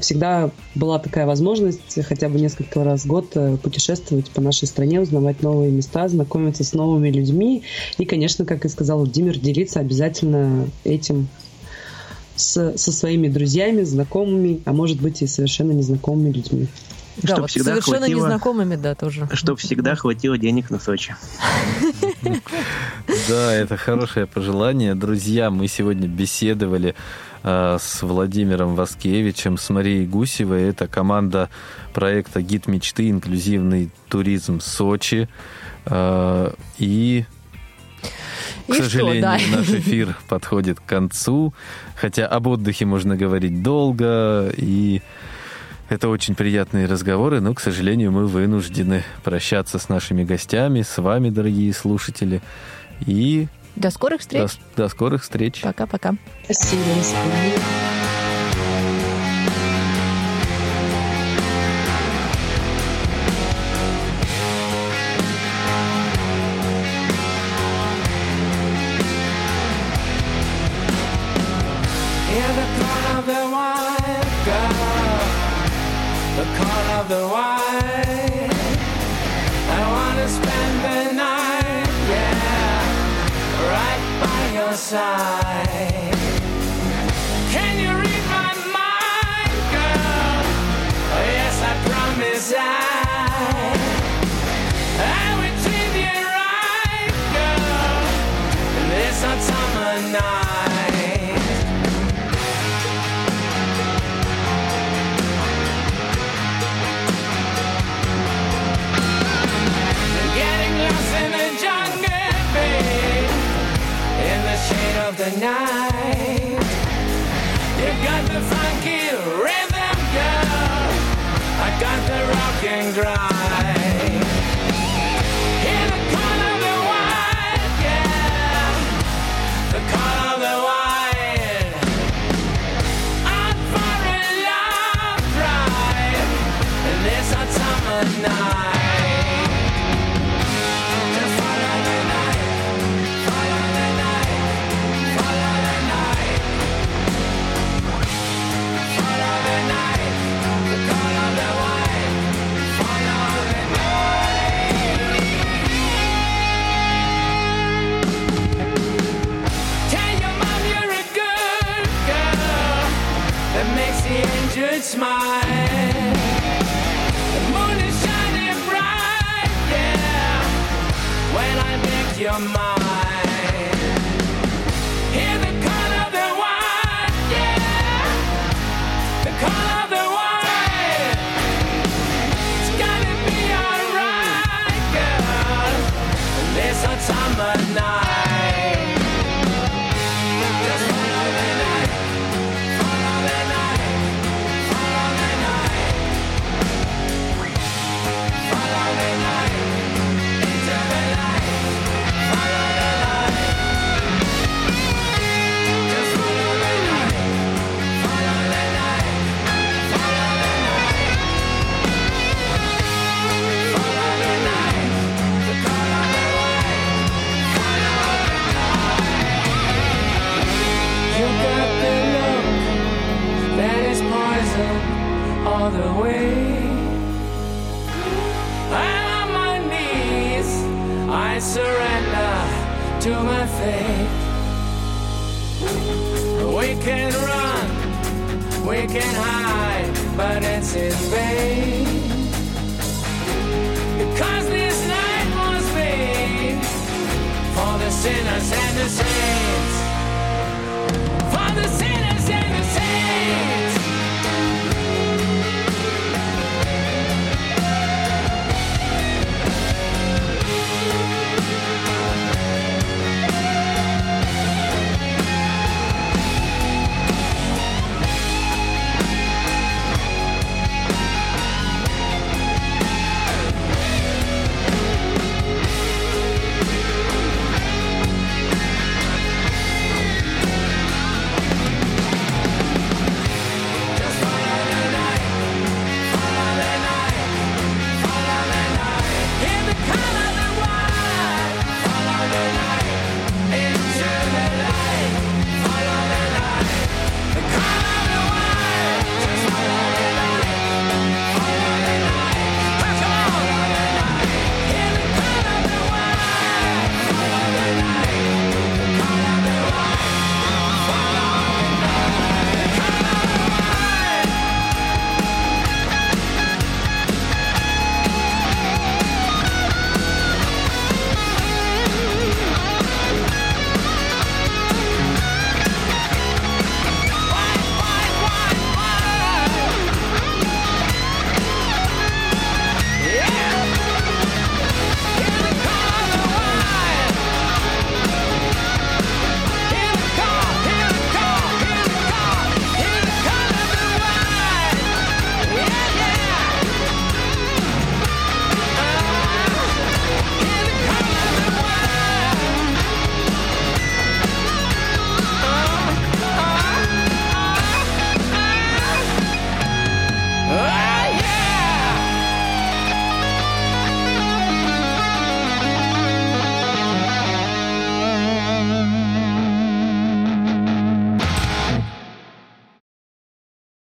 всегда была такая возможность хотя бы несколько раз в год путешествовать по нашей стране, узнавать новые места, знакомиться с новыми людьми. И, конечно, как и сказал Владимир, делиться обязательно этим с, со своими друзьями, знакомыми, а может быть и совершенно незнакомыми людьми. Да, вот совершенно хватило, незнакомыми, да, тоже. Чтоб всегда хватило денег на Сочи. Да, это хорошее пожелание. Друзья, мы сегодня беседовали э, с Владимиром Васкевичем, с Марией Гусевой. Это команда проекта «Гид мечты. Инклюзивный туризм Сочи». Э, и... К сожалению, да. наш эфир подходит к концу. Хотя об отдыхе можно говорить долго, и это очень приятные разговоры, но, к сожалению, мы вынуждены прощаться с нашими гостями, с вами, дорогие слушатели. И до скорых встреч. До, до скорых встреч. Пока-пока. Спасибо. The wine. I wanna spend the night, yeah, right by your side. Can you read my mind, girl? Oh, yes, I promise I I will treat you right, girl, this hot summer night. Shade of the night, you got the funky rhythm, girl. I got the rock and grind. Hear the call of the wild, yeah, the call of the wild. Out for a long drive, and this hot summer night. Smile. The moon is shining bright, yeah, when I make your mind. Hear the call of the wild, yeah, the call of the wild. It's gonna be alright, girl, this hot summer night. All the way, and on my knees I surrender to my fate. We can run, we can hide, but it's in vain, because this night was made for the sinners and the saints.